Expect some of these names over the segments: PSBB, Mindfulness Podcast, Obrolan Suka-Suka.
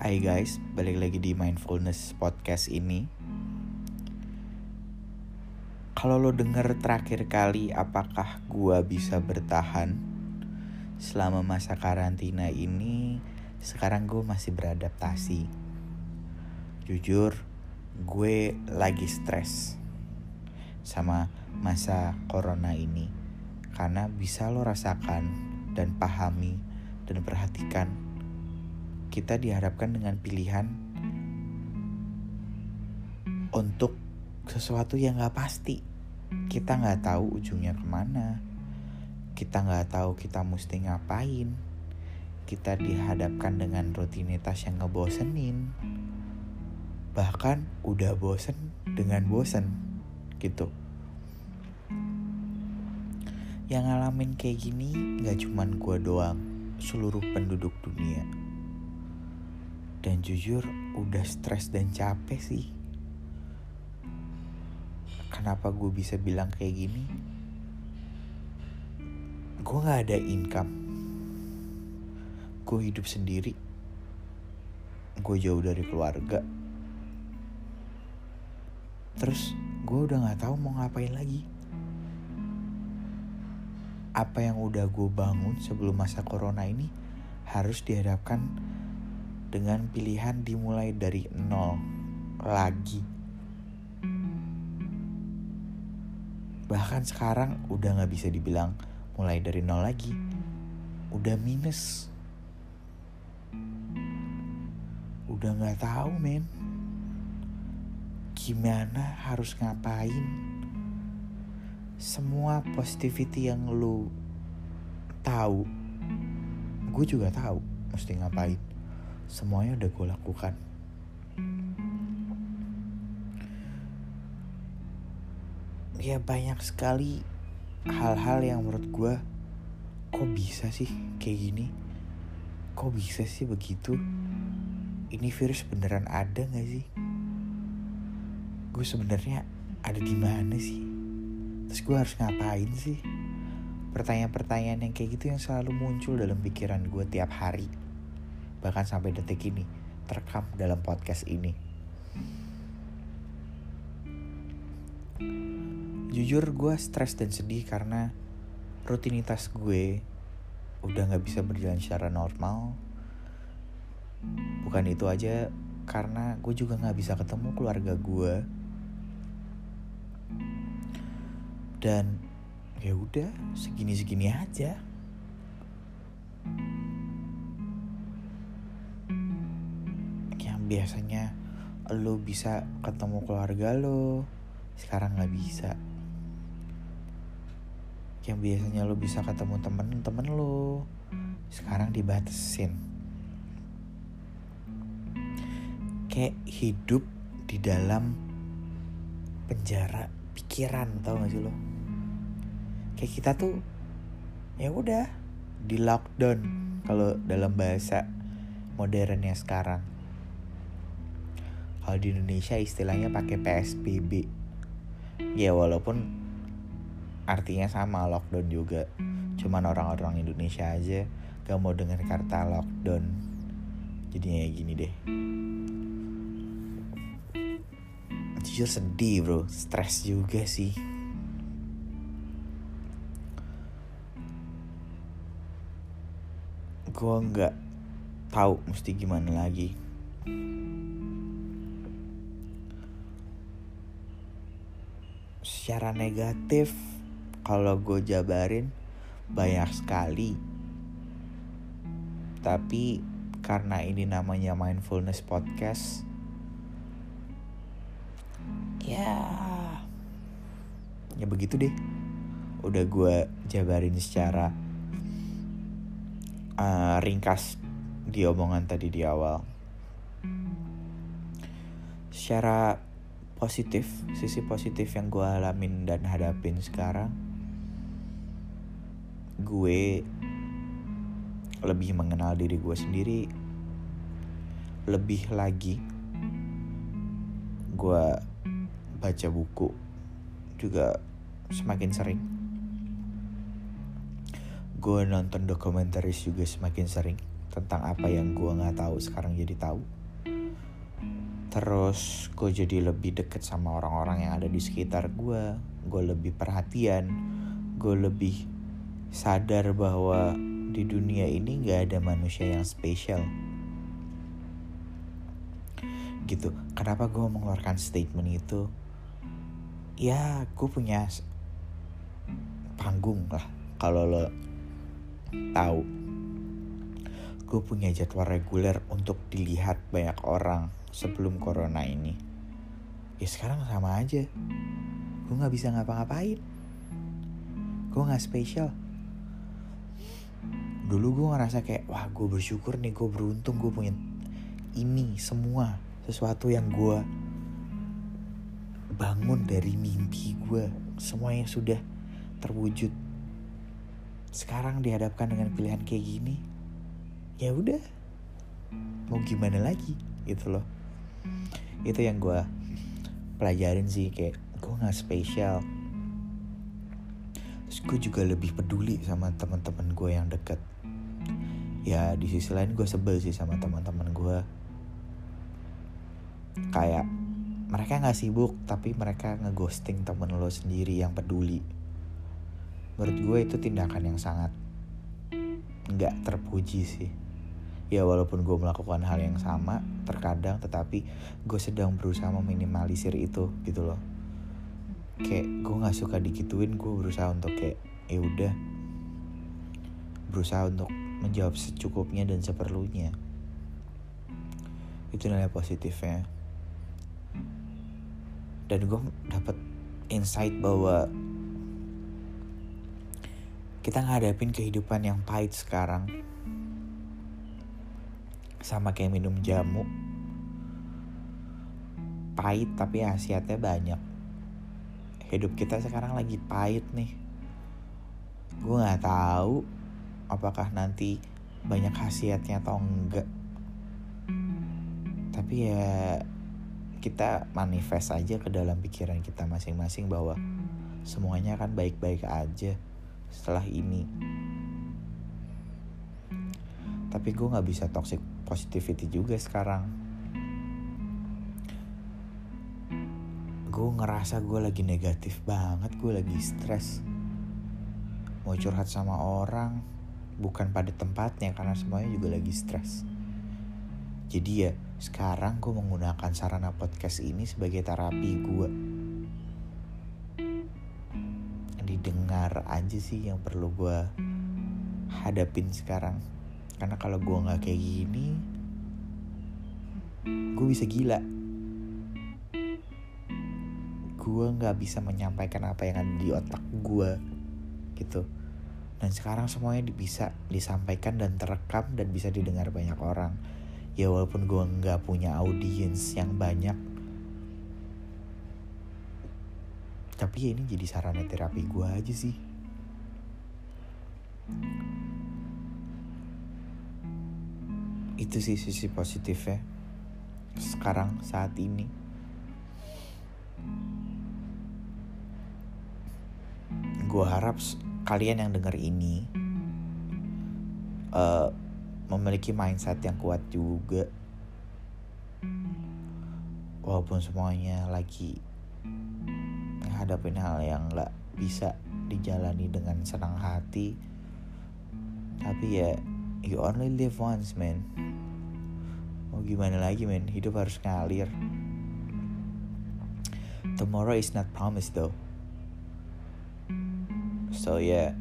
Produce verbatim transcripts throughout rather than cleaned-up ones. Hai guys, balik lagi di Mindfulness Podcast ini. Kalau lo dengar terakhir kali apakah gua bisa bertahan selama masa karantina ini, sekarang gue masih beradaptasi. Jujur, gue lagi stres sama masa corona ini, karena bisa lo rasakan dan pahami dan perhatikan, kita dihadapkan dengan pilihan untuk sesuatu yang gak pasti. Kita gak tahu ujungnya kemana. Kita gak tahu kita mesti ngapain. Kita dihadapkan dengan rutinitas yang ngebosenin. Bahkan udah bosen dengan bosen gitu. Yang ngalamin kayak gini gak cuman gua doang, seluruh penduduk dunia. Dan jujur udah stres dan capek sih. Kenapa gue bisa bilang kayak gini? Gue gak ada income. Gue hidup sendiri. Gue jauh dari keluarga. Terus gue udah gak tahu mau ngapain lagi. Apa yang udah gue bangun sebelum masa corona ini harus dihadapkan dengan pilihan dimulai dari nol lagi. Bahkan sekarang udah gak bisa dibilang mulai dari nol lagi. Udah minus. Udah gak tahu men. Gimana harus ngapain. Semua positivity yang lu tahu, gue juga tahu mesti ngapain. Semuanya udah gue lakukan. Ya banyak sekali hal-hal yang menurut gue, kok bisa sih kayak gini? Kok bisa sih begitu? Ini virus beneran ada gak sih? Gue sebenarnya ada di mana sih? Terus gue harus ngapain sih? Pertanyaan-pertanyaan yang kayak gitu yang selalu muncul dalam pikiran gue tiap hari. Bahkan sampai detik ini terekam dalam podcast ini. Jujur gue stres dan sedih karena rutinitas gue udah gak bisa berjalan secara normal. Bukan itu aja, karena gue juga gak bisa ketemu keluarga gue. Dan ya udah segini-segini aja. Biasanya lo bisa ketemu keluarga lo, sekarang gak bisa. Yang biasanya lo bisa ketemu temen-temen lo, sekarang dibatasin. Kayak hidup di dalam penjara pikiran, tau gak sih lo? Kayak kita tuh ya udah di lockdown kalau dalam bahasa modernnya sekarang. Kalau di Indonesia istilahnya pakai P S B B. Ya walaupun artinya sama, lockdown juga. Cuman orang-orang Indonesia aja gak mau dengar kata lockdown. Jadinya ya gini deh. Jujur sedih bro, stres juga sih. Gue gak tahu mesti gimana lagi. Secara negatif, kalau gue jabarin banyak sekali. Tapi karena ini namanya Mindfulness Podcast, ya, ya begitu deh. Udah gue jabarin secara uh, ringkas di omongan tadi di awal. Secara positif, sisi positif yang gue alamin dan hadapin sekarang, gue lebih mengenal diri gue sendiri. Lebih lagi, gue baca buku juga semakin sering. Gue nonton dokumentaris juga semakin sering. tentang apa yang gue nggak tahu sekarang jadi tahu. Terus gue jadi lebih deket sama orang-orang yang ada di sekitar gue. Gue lebih perhatian. Gue lebih sadar bahwa di dunia ini gak ada manusia yang spesial. Gitu. Kenapa gue mengeluarkan statement itu? Ya gue punya panggung lah. Kalau lo tahu, gue punya jadwal reguler untuk dilihat banyak orang sebelum corona ini. Ya sekarang sama aja. Gue gak bisa ngapa-ngapain. Gue gak spesial. Dulu gue ngerasa kayak, wah gue bersyukur nih, gue beruntung, gue punya ini semua. Sesuatu yang gue bangun dari mimpi gue, semuanya sudah terwujud. Sekarang dihadapkan dengan pilihan kayak gini, ya udah, mau gimana lagi gitu loh. Itu yang gue pelajarin sih, kayak gue gak spesial. Terus gue juga lebih peduli sama teman-teman gue yang deket. Ya di sisi lain gue sebel sih sama teman-teman gue, kayak mereka gak sibuk tapi mereka ngeghosting temen lo sendiri yang peduli. Menurut gue itu tindakan yang sangat gak terpuji sih. Ya walaupun gue melakukan hal yang sama terkadang, tetapi gue sedang berusaha meminimalisir itu gitu loh. Kayak gue nggak suka digituin, gue berusaha untuk kayak ya udah, berusaha untuk menjawab secukupnya dan seperlunya. Itu nilai positifnya. Dan gue dapat insight bahwa kita ngadapin kehidupan yang pahit sekarang sama kayak minum jamu, pahit tapi khasiatnya banyak. Hidup kita sekarang lagi pahit nih. Gue nggak tahu apakah nanti banyak khasiatnya atau enggak. Tapi ya kita manifest aja ke dalam pikiran kita masing-masing bahwa semuanya akan baik-baik aja setelah ini. Tapi gue gak bisa toxic positivity juga sekarang. Gue ngerasa gue lagi negatif banget, gue lagi stres. Mau curhat sama orang, bukan pada tempatnya karena semuanya juga lagi stres. Jadi ya sekarang gue menggunakan sarana podcast ini sebagai terapi gue. Didengar aja sih yang perlu gue hadapin sekarang. Karena kalau gue gak kayak gini, gue bisa gila. Gue gak bisa menyampaikan apa yang ada di otak gue gitu. Dan sekarang semuanya bisa disampaikan dan terekam dan bisa didengar banyak orang. Ya walaupun gue gak punya audiens yang banyak, tapi ya ini jadi sarana terapi gue aja sih. Itu sih sisi positifnya sekarang saat ini. Gue harap kalian yang denger ini uh, memiliki mindset yang kuat juga. Walaupun semuanya lagi hadapin hal yang gak bisa dijalani dengan senang hati, tapi ya you only live once man. Mau gimana lagi men, hidup harus ngalir. Tomorrow is not promised though. So yeah,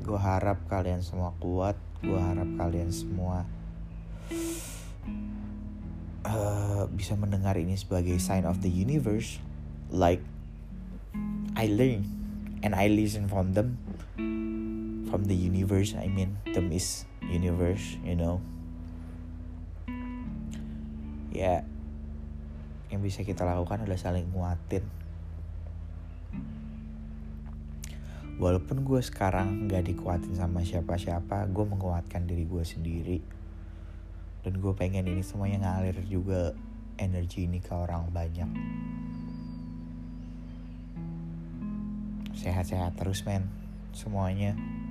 gue harap kalian semua kuat. Gue harap kalian semua uh, bisa mendengar ini sebagai sign of the universe. Like I learn and I listen from them, from the universe. I mean them is universe, you know. Ya, yeah. Yang bisa kita lakukan adalah saling nguatin. Walaupun gue sekarang gak dikuatin sama siapa-siapa, gue menguatkan diri gue sendiri. Dan gue pengen ini semuanya ngalir juga, energi ini ke orang banyak. Sehat-sehat terus men, semuanya.